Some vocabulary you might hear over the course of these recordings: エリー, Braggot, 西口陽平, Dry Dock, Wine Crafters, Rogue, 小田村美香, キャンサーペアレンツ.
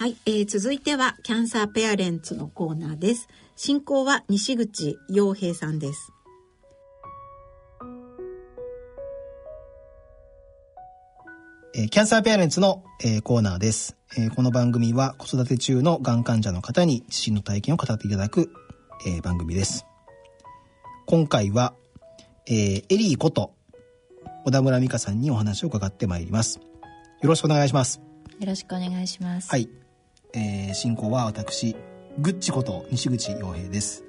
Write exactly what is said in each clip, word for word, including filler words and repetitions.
はい、えー、続いてはキャンサーペアレンツのコーナーです。進行は西口陽平さんです。えー、キャンサーペアレンツの、えー、コーナーです。えー、この番組は子育て中のがん患者の方に自身の体験を語っていただく、えー、番組です。今回は、えー、エリーこと小田村美香さんにお話を伺ってまいります。よろしくお願いします。よろしくお願いします。はい、えー、進行は私ぐっちこと西口陽平です。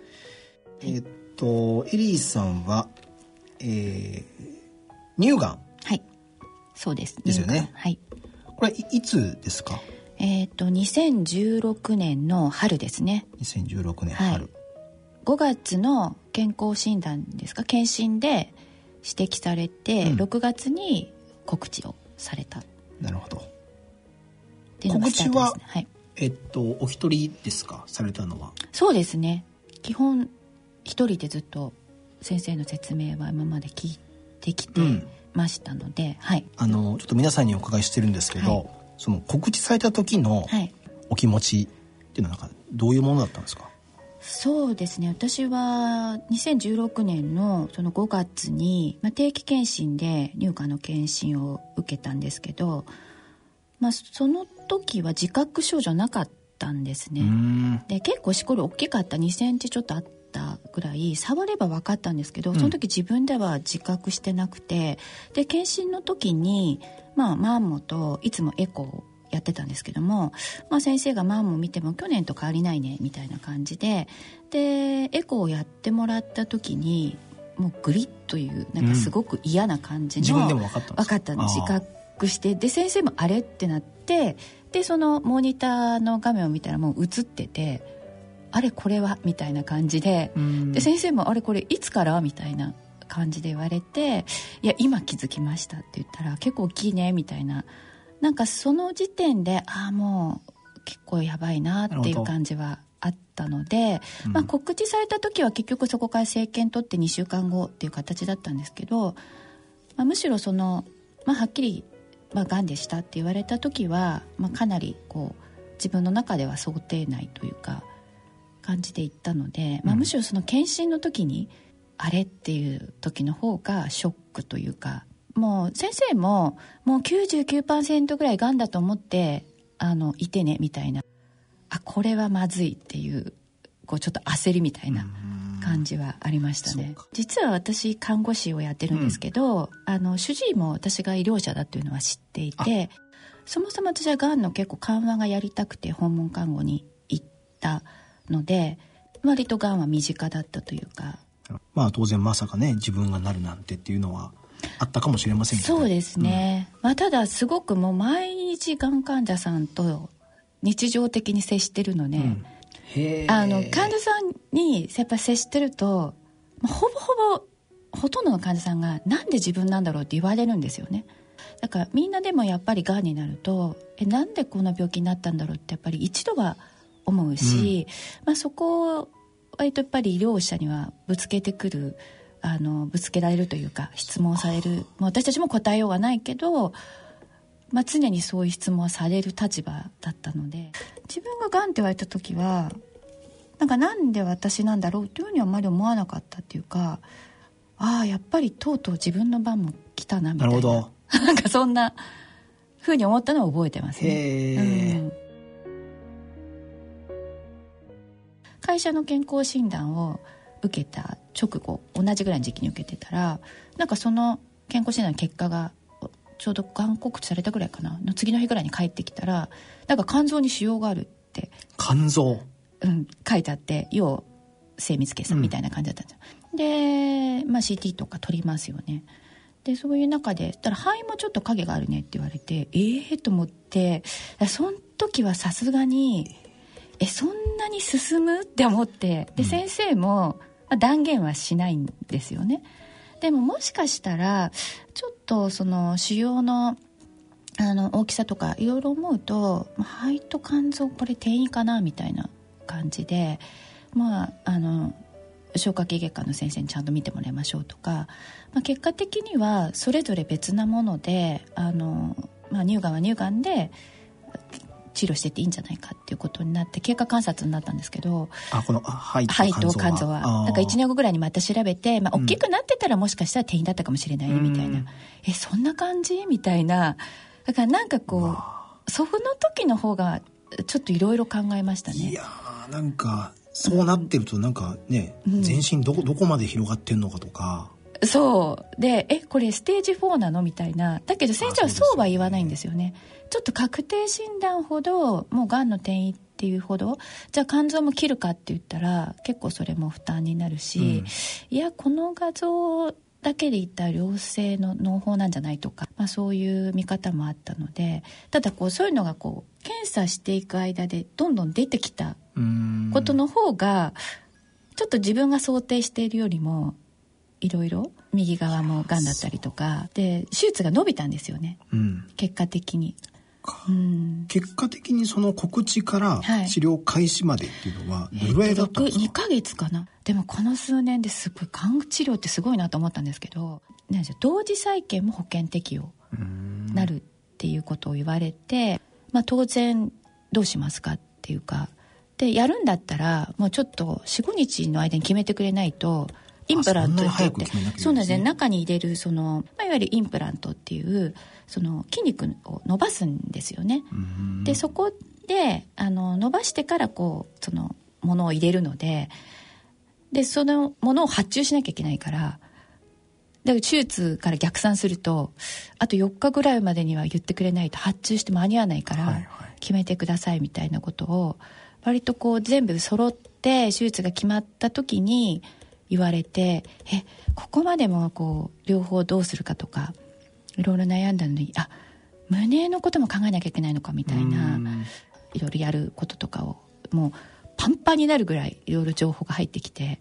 はい、えー、っとエリーさんは、えー、乳がん。はいそうですですよね。はい、これ い, いつですか。えー、っとにせんじゅうろくねんの春ですね。にせんじゅうろくねん春、はい、ごがつの健康診断ですか、検診で指摘されて、うん、ろくがつに告知をされた。なるほど。告知は、はい、えっとお一人ですか、されたのは。そうですね、基本一人でずっと先生の説明は今まで聞いてきてましたので、うん、はい、あのちょっと皆さんにお伺いしてるんですけど、はい、その告知された時のお気持ちっていうのはなんかどういうものだったんですか。はい、そうですね、私はにせんじゅうろくねんのそのごがつに、まあ、定期検診で乳がんの検診を受けたんですけど、まあ、その時は自覚症状なかったんですね。で結構しこり大きかった、にセンチちょっとあったぐらい、触れば分かったんですけど、その時自分では自覚してなくて、うん、で検診の時に、まあ、マンモといつもエコーをやってたんですけども、まあ、先生がマンモ見ても去年と変わりないねみたいな感じで、でエコーをやってもらった時にもうグリッというなんかすごく嫌な感じの、うん、自分でも分かったんですか。分かったんです、自覚して、で先生もあれってなって、でそのモニターの画面を見たらもう映ってて、あれこれはみたいな感じで、で先生もあれこれいつからみたいな感じで言われて、いや今気づきましたって言ったら結構大きいねみたいな、なんかその時点でああもう結構やばいなっていう感じはあったので、うん、まあ、告知された時は結局そこから生検取ってにしゅうかんごっていう形だったんですけど、まあ、むしろその、まあ、はっきりまあ、がんでしたって言われた時は、まあ、かなりこう自分の中では想定内というか感じでいったので、まあ、むしろその検診の時にあれっていう時の方がショックというか、もう先生ももう きゅうじゅうきゅうパーセント ぐらいがんだと思ってあのいてねみたいな、あこれはまずいっていう、こうちょっと焦りみたいな感じはありましたね。実は私看護師をやってるんですけど、うん、あの主治医も私が医療者だというのは知っていて、そもそも私はがんの結構緩和がやりたくて訪問看護に行ったので、割とがんは身近だったというか、まあ当然まさかね自分がなるなんてっていうのはあったかもしれませんけど。そうですね、うん、まあ、ただすごくもう毎日がん患者さんと日常的に接してるので、ね、うん、あの患者さんにやっぱり接してると、ほぼほぼほとんどの患者さんがなんで自分なんだろうって言われるんですよね。だからみんなでもやっぱりがんになると、えなんでこの病気になったんだろうってやっぱり一度は思うし、うん、まあ、そこを割とやっぱり医療者にはぶつけてくる、あのぶつけられるというか質問される、もう私たちも答えようがないけど、まあ、常にそういう質問をされる立場だったので、自分ががんって言われた時はなんかなんで私なんだろうというふうにはあまり思わなかったっていうか、ああやっぱりとうとう自分の番も来たなみたいな、なるほどなんかそんなふうに思ったのを覚えてますね。へー、うん、会社の健康診断を受けた直後、同じぐらいの時期に受けてたら、なんかその健康診断の結果がちょうどがん告知されたぐらいかなの次の日ぐらいに帰ってきたら、なんか肝臓に腫瘍があるって、肝臓、うん、書いてあって、要精密検査みたいな感じだったんですよ、うん、で、まあ、シーティー とか取りますよね。でそういう中でたら肺もちょっと影があるねって言われて、ええー、と思って、その時はさすがにえそんなに進むって思って、で先生も、まあ、断言はしないんですよね。でももしかしたらちょっとその腫瘍 の, あの大きさとかいろいろ思うと、肺と肝臓これ転移かなみたいな感じで、まあ、あの消化器外科の先生にちゃんと見てもらいましょうとか、まあ、結果的にはそれぞれ別なもので、あの、まあ、乳がんは乳がんで治療してっていいんじゃないかっていうことになって経過観察になったんですけど、あこの肺と肝臓はなんかいちねんごぐらいにまた調べて、まあ、大きくなってたらもしかしたら転移だったかもしれない、ねうん、みたいな、えそんな感じみたいな、だからなんかこう祖父の時の方がちょっといろいろ考えましたね。いやーなんかそうなってるとなんかね、うん、全身どこどこまで広がってんのかとか、そうでえこれステージよんなのみたいな、だけど先生はそうは言わないんですよね。ちょっと確定診断ほどもうがんの転移っていうほどじゃあ肝臓も切るかって言ったら結構それも負担になるし、うん、いやこの画像だけで言ったら良性の嚢胞なんじゃないとか、まあ、そういう見方もあったので、ただこうそういうのがこう検査していく間でどんどん出てきたことの方がちょっと自分が想定しているよりもいろいろ右側もがんだったりとかで手術が伸びたんですよね、うん、結果的に、うん、結果的にその告知から治療開始までっていうのはどれぐらいだったんですか、はいえー、にかげつかな。でもこの数年ですごい肝治療ってすごいなと思ったんですけど、なんで同時再建も保険適用になるっていうことを言われて、まあ、当然どうしますかっていうかで、やるんだったらもうちょっと よん,ご 日の間に決めてくれないとインプラントって言って、そうなんですね。中に入れるその、まあ、いわゆるインプラントっていうその筋肉を伸ばすんですよね。でそこであの伸ばしてからこうそのものを入れるので、でそのものを発注しなきゃいけないから、だから手術から逆算するとあとよっかぐらいまでには言ってくれないと発注して間に合わないから決めてくださいみたいなことを割とこう全部揃って手術が決まった時に言われて、えここまでもこう両方どうするかとかいろいろ悩んだのに、あ胸のことも考えなきゃいけないのかみたいないろいろやることとかをもうパンパンになるぐらいいろいろ情報が入ってきて、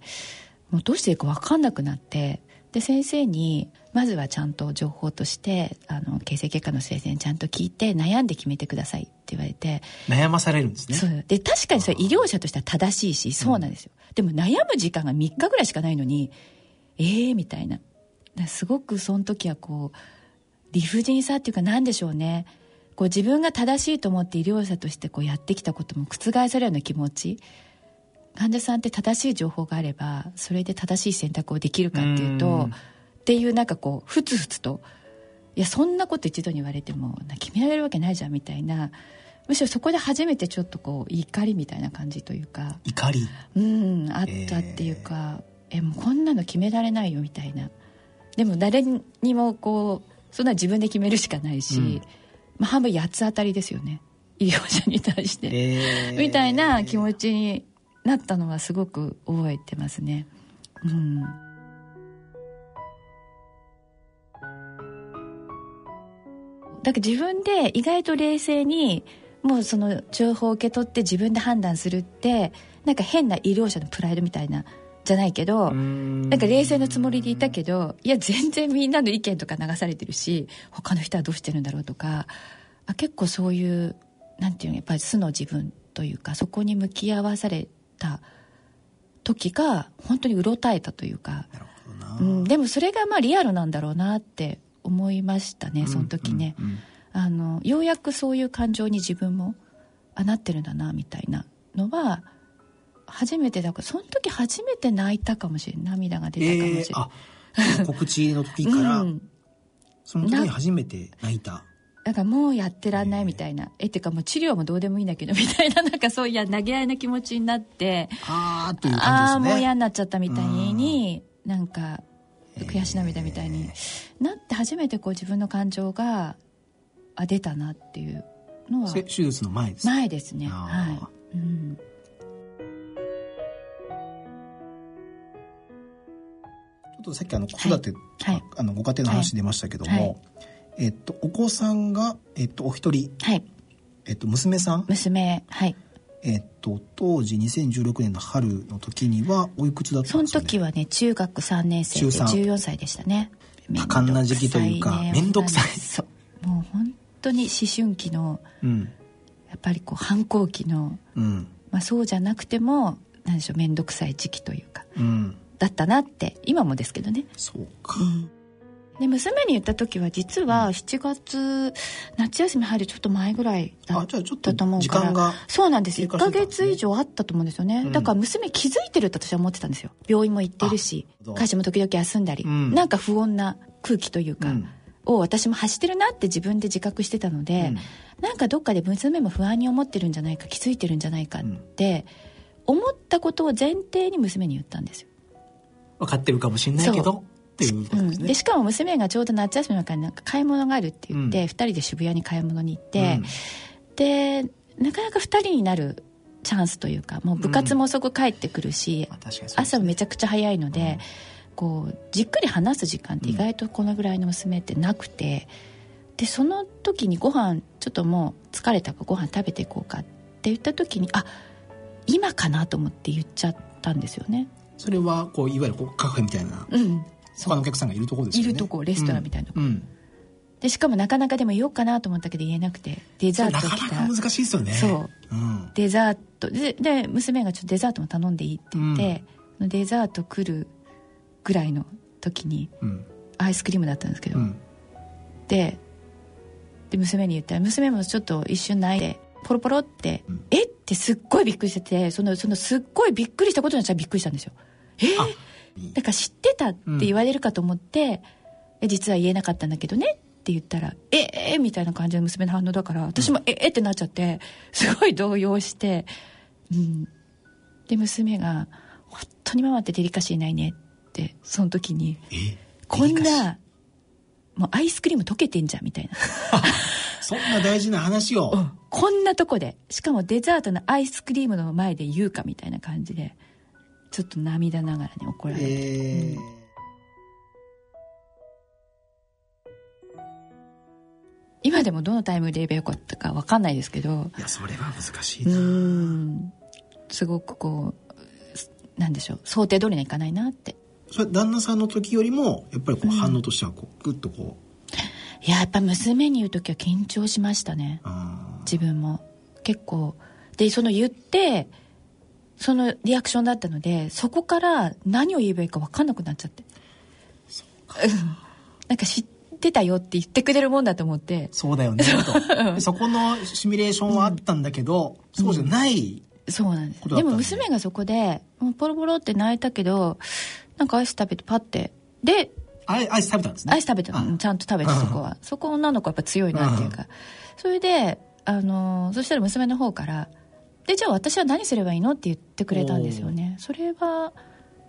もうどうしていいか分かんなくなって、で先生にまずはちゃんと情報としてあの形成結果の生成にちゃんと聞いて悩んで決めてくださいって言われて、悩まされるんですね。そうで確かにそれ医療者としては正しいしそうなんですよ、うん、でも悩む時間がみっかぐらいしかないのにえーみたいな、すごくその時はこう理不尽さっていうか何でしょうね、こう自分が正しいと思って医療者としてこうやってきたことも覆されるような気持ち、患者さんって正しい情報があればそれで正しい選択をできるかっていうとっていうなんかこうふつふつと、いやそんなこと一度に言われても決められるわけないじゃんみたいな、むしろそこで初めてちょっとこう怒りみたいな感じというか、怒りうんあったっていうか、えー、えもうこんなの決められないよみたいな、でも誰にもこうそんな自分で決めるしかないし、うんまあ、半分八つ当たりですよね医療者に対して、えー、みたいな気持ちになったのはすごく覚えてますね、うん、だから自分で意外と冷静にもうその情報を受け取って自分で判断するってなんか変な医療者のプライドみたいなじゃないけど、なんか冷静なつもりでいたけど、いや全然みんなの意見とか流されてるし他の人はどうしてるんだろうとか、あ結構そういうなんていうのやっぱり素の自分というかそこに向き合わされた時が本当にうろたえたというか、なるほどな、うん、でもそれがまあリアルなんだろうなって思いましたね、その時ね、うんうんうん、あのようやくそういう感情に自分もあなってるんだなみたいなのは初めてだから、その時初めて泣いたかもしれない、涙が出たかもしれない、えー、あ告知の時から、うん、その時に初めて泣いた、なんかもうやってらんないみたいな、えってかもう治療もどうでもいいんだけどみたいな、なんかそういう投げ合いな気持ちになって、あーっていう感じですね、ああもう嫌になっちゃったみたいになんか悔し涙みたいになって初めてこう自分の感情があ出たなっていうのは手術の前ですね、前ですね、はい、うん、ちょっとさっきあの子育て、はいはい、あのご家庭の話出ましたけども、はいはいえっと、お子さんが、えっと、お一人、はいえっと、娘さん娘、はいえっと、当時にせんじゅうろくねんの春の時にはおいくつだったんですかね。その時はね中学さんねん生でじゅうよんさいでしたね。多感な時期というか面倒くさい、ね、そうもう本当に思春期の、うん、やっぱりこう反抗期の、うんまあ、そうじゃなくても何でしょう面倒くさい時期というか、うん、だったなって今もですけどね。そうか、うんで娘に言った時は実はしちがつ夏休み入るちょっと前ぐらいだったと思うから、あ、じゃあちょっと時間が、そうなんです、いっかげつ以上あったと思うんですよね、うん、だから娘気づいてると私は思ってたんですよ。病院も行ってるし会社も時々休んだり、うん、なんか不穏な空気というか、うん、を私も発してるなって自分で自覚してたので、うん、なんかどっかで娘も不安に思ってるんじゃないか、気づいてるんじゃないかって思ったことを前提に娘に言ったんですよ。分かってるかもしれないけどっていうことですね。うん、でしかも娘がちょうど夏休みの中になんか買い物があるって言って、うん、ふたりで渋谷に買い物に行って、うん、でなかなかふたりになるチャンスというか、もう部活も遅く帰ってくるし、うん、朝もめちゃくちゃ早いので、うん、こうじっくり話す時間って意外とこのぐらいの娘ってなくて、うん、でその時にご飯ちょっともう疲れたからご飯食べていこうかって言った時に、あ、今かなと思って言っちゃったんですよね。それはこういわゆるカフェみたいな、うん、他のお客さんがいるところですよね。いるとこ、レストランみたいなとこ、うんうん、でしかもなかなかでも言おうかなと思ったけど言えなくて、デザート来た、なかなか難しいですよね。そう、うん、デザート で, で娘がちょっとデザートも頼んでいいって言って、うん、デザート来るぐらいの時に、うん、アイスクリームだったんですけど、うん、で, で娘に言ったら、娘もちょっと一瞬泣いてポロポロって、うん、えってすっごいびっくりしてて、そのそのすっごいびっくりしたことにしたらびっくりしたんですよ。えー、だから知ってたって言われるかと思って、うん、実は言えなかったんだけどねって言ったら、えーみたいな感じの娘の反応だから、私もえーってなっちゃってすごい動揺して、うん、で娘が本当にママってデリカシーないねって、その時にこんなもうアイスクリーム溶けてんじゃんみたいなそんな大事な話を、うん、こんなとこで、しかもデザートのアイスクリームの前で言うかみたいな感じで、ちょっと涙ながらに怒られて、えー、今でもどのタイムで言えばよかったか分かんないですけど、いやそれは難しいな、うん、すごくこうなんでしょう、想定通りにはいかないなって。それ旦那さんの時よりもやっぱりこう反応としてはこうグッとこう、いや、やっぱ娘に言う時は緊張しましたね。自分も結構で、その言ってそのリアクションだったので、そこから何を言えばいいか分かんなくなっちゃって、そうかなんか知ってたよって言ってくれるもんだと思って、そうだよねとそこのシミュレーションはあったんだけど、うん、そうじゃない、うん、そうなんです。でも娘がそこでポロポロって泣いたけど、なんかアイス食べてパッて、でアイス食べたんですね。アイス食べたの、ちゃんと食べて、そこはそこ女の子やっぱ強いなっていうか、それであのそしたら娘の方からで、じゃあ私は何すればいいのって言ってくれたんですよね。それは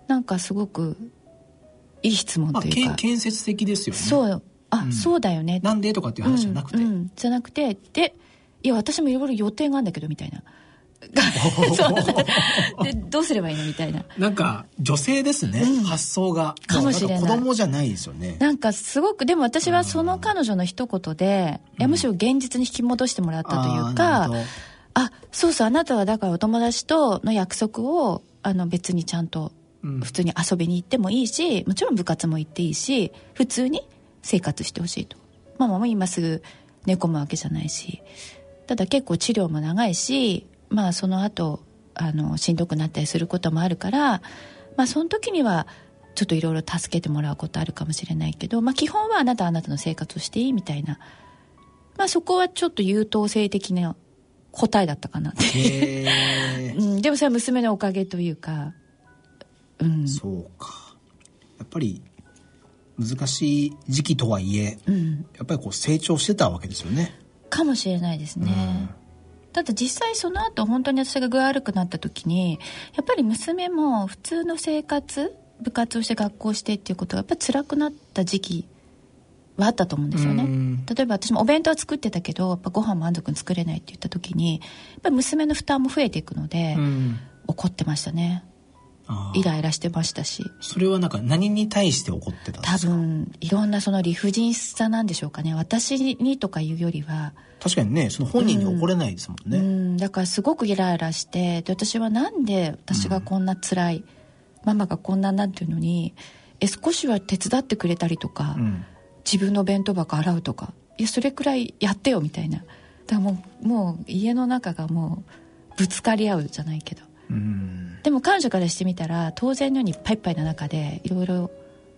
なんかすごくいい質問というか、まあ、建設的ですよね。そう、あ、うん、そうだよね、なんでとかっていう話じゃなくて、うんうん、じゃなくて、でいや私もいろいろ予定があるんだけどみたいなでどうすればいいのみたいな、なんか女性ですね、うん、発想がかもしれない、子供じゃないですよね。なんかすごく、でも私はその彼女の一言で、いやむしろ現実に引き戻してもらったというか、うん、あ, あ、そうそう、あなたはだからお友達との約束をあの別にちゃんと普通に遊びに行ってもいいし、もちろん部活も行っていいし、普通に生活してほしいと。ママも今すぐ寝込むわけじゃないし、ただ結構治療も長いし、まあ、その後あのしんどくなったりすることもあるから、まあ、その時にはちょっといろいろ助けてもらうことあるかもしれないけど、まあ、基本はあなたあなたの生活をしていいみたいな、まあ、そこはちょっと優等生的な答えだったかなってへ、うん、でもそれは娘のおかげというか、うん、そうか、やっぱり難しい時期とはいえ、うん、やっぱりこう成長してたわけですよね。かもしれないですね、うん、ただ実際その後本当に私が具合悪くなった時に、やっぱり娘も普通の生活、部活をして学校してっていうことがやっぱり辛くなった時期はあったと思うんですよね。例えば私もお弁当は作ってたけど、やっぱご飯満足に作れないって言った時に、やっぱり娘の負担も増えていくので、怒ってましたね。イライラしてましたし。それはなんか何に対して怒ってたんですか？多分いろんなその理不尽さなんでしょうかね。私にとかいうよりは、確かにね、その本人に怒れないですもんね、うんうん、だからすごくイライラして、で私はなんで私がこんな辛い、うん、ママがこんななんていうのに、え少しは手伝ってくれたりとか、うん、自分の弁当箱洗うとか、いやそれくらいやってよみたいな。だからもう、もう家の中がもうぶつかり合うじゃないけど、うん、でも彼女からしてみたら当然のようにいっぱいいっぱいの中でいろいろ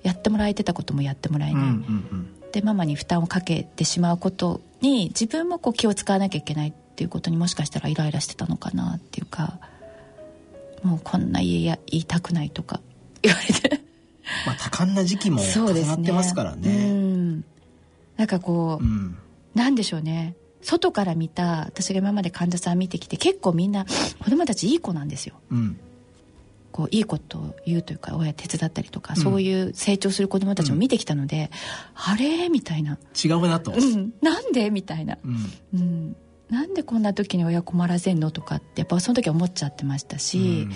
やってもらえてたこともやってもらえない、うんうんうん、でママに負担をかけてしまうことに自分もこう気を使わなきゃいけないっていうことにもしかしたらイライラしてたのかなっていうか、もうこんな家や言いたくないとか言われてまあ多感な時期も重なってますから ね, ねうんなんかこう、うん、なんでしょうね、外から見た私が今まで患者さん見てきて結構みんな子供たちいい子なんですよ、うん、こういいことを言うというか親手伝ったりとか、うん、そういう成長する子供たちも見てきたので、うん、あれみたいな、違うなと、うん、なんでみたいな、うんうん、なんでこんな時に親困らせんのとかってやっぱその時は思っちゃってましたし、うんま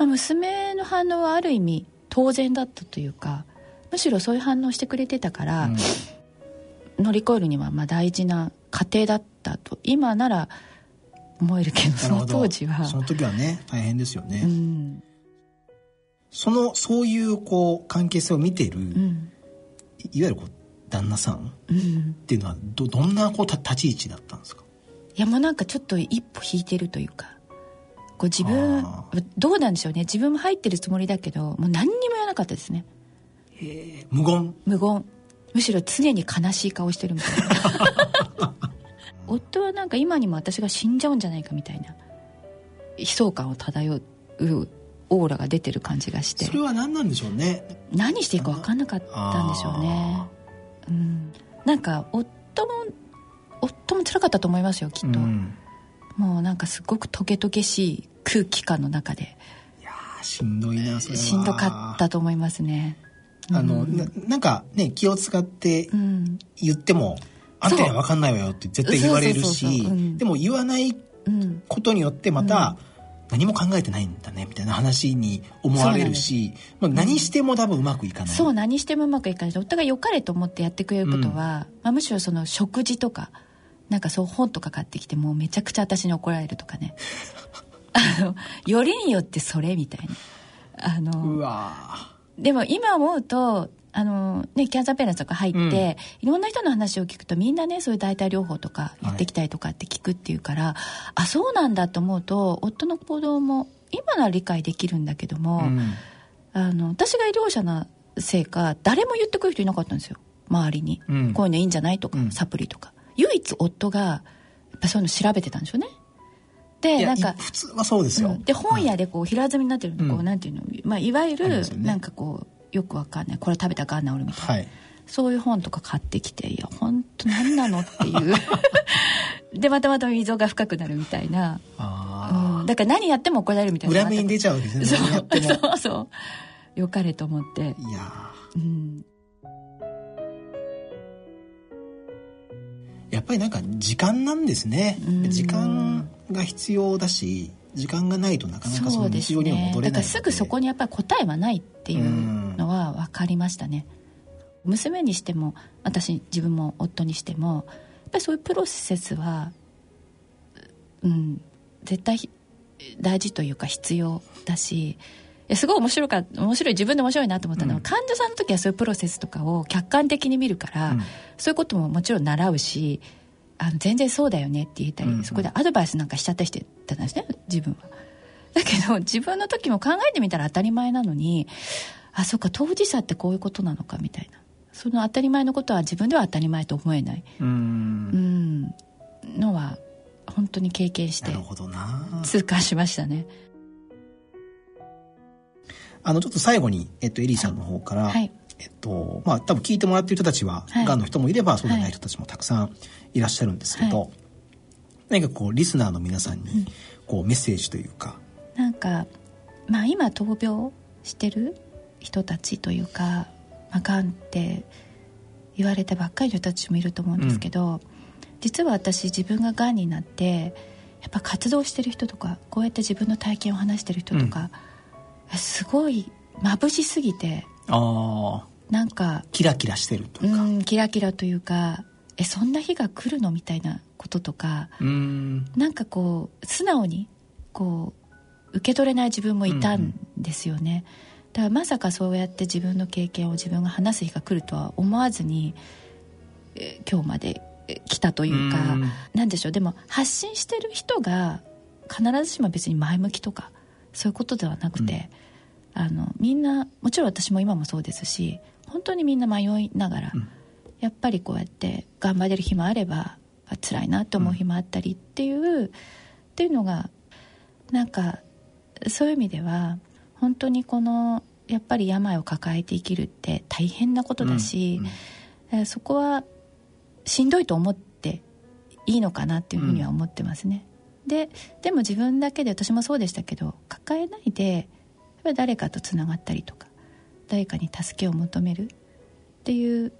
あ、娘の反応はある意味当然だったというか、むしろそういう反応してくれてたから、うん乗り越えるにはまあ大事な過程だったと今なら思えるけど、その当時はその時はね大変ですよね、うん、そのそういうこう関係性を見ている、うん、いわゆるこう旦那さん、うん、っていうのは ど, どんなこうた立ち位置だったんですか。いやもうなんかちょっと一歩引いてるというか、こう自分どうなんでしょうね、自分も入ってるつもりだけどもう何にも言わなかったですね。へえ、無言無言、むしろ常に悲しい顔してるみたいな夫はなんか今にも私が死んじゃうんじゃないかみたいな悲壮感を漂うオーラが出てる感じがして、それは何なんでしょうね、何していいか分かんなかったんでしょうね、うん、なんか夫も夫も辛かったと思いますよきっと、うん、もうなんかすごくトゲトゲしい空気感の中で、いやしんどいな、それはしんどかったと思いますね。あのうん、な, なんかね気を使って言っても、うん、あんたには分かんないわよって絶対言われるし、でも言わないことによってまた、うん、何も考えてないんだねみたいな話に思われるし、まあ、何しても多分うまくいかない、うん、そう何してもうまくいかない、お互い良かれと思ってやってくれることは、うんまあ、むしろその食事とかなんかそう本とか買ってきてもうめちゃくちゃ私に怒られるとかねあのよりによってそれみたいな、あのうわでも今思うとあの、ね、キャンサーペランスとか入って、うん、いろんな人の話を聞くとみんなねそういう代替療法とかやってきたりとかって聞くっていうから、はい、あそうなんだと思うと夫の行動も今なら理解できるんだけども、うん、あの私が医療者のせいか誰も言ってくる人いなかったんですよ周りに、うん、こういうのいいんじゃないとか、うん、サプリとか唯一夫がやっぱそういうの調べてたんでしょうね。でなんか普通はそうですよ、うん、で本屋でこう平積みになってるの、うん、こうなんていうの、まあ、いわゆる、ね、なんかこうよくわかんないこれ食べたらがん治るみたいな、はい、そういう本とか買ってきていや本当何なのっていうでまたまた溝が深くなるみたいなあ、うん、だから何やっても怒られるみたいな裏目に出ちゃうわけですね。そうそうそうよかれと思って、いや、うん、やっぱりなんか時間なんですね。時間が必要だし時間がないとなかなかその日常には戻れないので、そうですね、だからすぐそこにやっぱり答えはないっていうのは分かりましたね。娘にしても私自分も夫にしてもやっぱりそういうプロセスは、うん、絶対大事というか必要だし、いやすごい面白か面白い自分で面白いなと思ったのは、うん、患者さんの時はそういうプロセスとかを客観的に見るから、うん、そういうことももちろん習うし、あの全然そうだよねって言ったり、うんうん、そこでアドバイスなんかしちゃったりしてたんですね自分は。だけど自分の時も考えてみたら当たり前なのに、あそっか当事者ってこういうことなのかみたいな、その当たり前のことは自分では当たり前と思えない、うんうんのは本当に経験して痛感しましたね。あのちょっと最後に、えっと、エリーさんの方から、はいはい、えっとまあ、多分聞いてもらっている人たちは、はい、がんの人もいればそうでない人たちもたくさんいらっしゃるんですけど、はい、何かこうリスナーの皆さんにこうメッセージというか、うん、なんか、まあ、今闘病してる人たちというか、まあ、がんって言われてばっかりの人たちもいると思うんですけど、うん、実は私自分ががんになってやっぱ活動してる人とかこうやって自分の体験を話してる人とか、うん、すごい眩しすぎて、あなんかキラキラしてるというか、うん、キラキラというか、えそんな日が来るのみたいなこととか、うーんなんかこう素直にこう受け取れない自分もいたんですよね、うんうん、だからまさかそうやって自分の経験を自分が話す日が来るとは思わずに、え今日まで来たというか、うんなんでしょう、でも発信してる人が必ずしも別に前向きとかそういうことではなくて、うんあのみんなもちろん私も今もそうですし本当にみんな迷いながら、うん、やっぱりこうやって頑張れる日もあれば辛いなと思う日もあったりっていう、うん、っていうのがなんかそういう意味では本当にこのやっぱり病を抱えて生きるって大変なことだし、うんうん、そこはしんどいと思っていいのかなっていうふうには思ってますね、うん、で、でも自分だけで私もそうでしたけど抱えないで誰かとつながったりとか誰かに助けを求めるっていう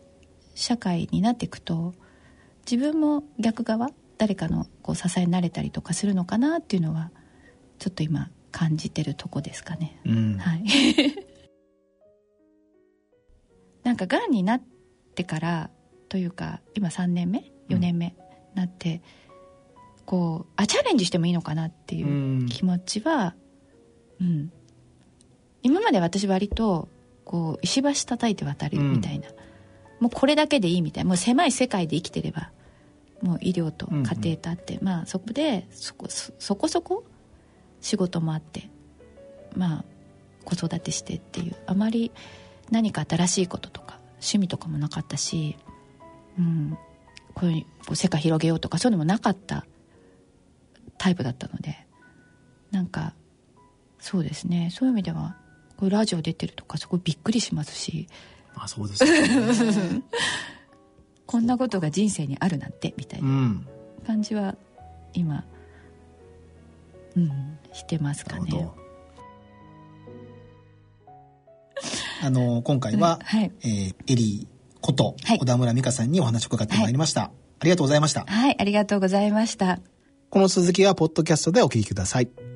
社会になっていくと自分も逆側誰かのこう支えになれたりとかするのかなっていうのはちょっと今感じてるとこですかね、うん、はいなんかがんになってからというか今さんねんめよねんめになって、うん、こうあチャレンジしてもいいのかなっていう気持ちは、うんうん、今まで私割とこう石橋叩いて渡るみたいな、うん、もうこれだけでいいみたいなもう狭い世界で生きてればもう医療と家庭とあって、うんうん、まあそこでそこ、そこそこ仕事もあってまあ子育てしてっていうあまり何か新しいこととか趣味とかもなかったし、うん、こういうこう世界広げようとかそういうのもなかったタイプだったのでなんかそうですねそういう意味ではこうラジオ出てるとかすごいびっくりしますしまあそうですねこんなことが人生にあるなんてみたいな感じは今、うん、してますかね。あの今回は、うんはいえー、エリーこと小田村美香さんにお話を伺ってまいりました、はい、ありがとうございました。はい、ありがとうございました。この続きはポッドキャストでお聞きください。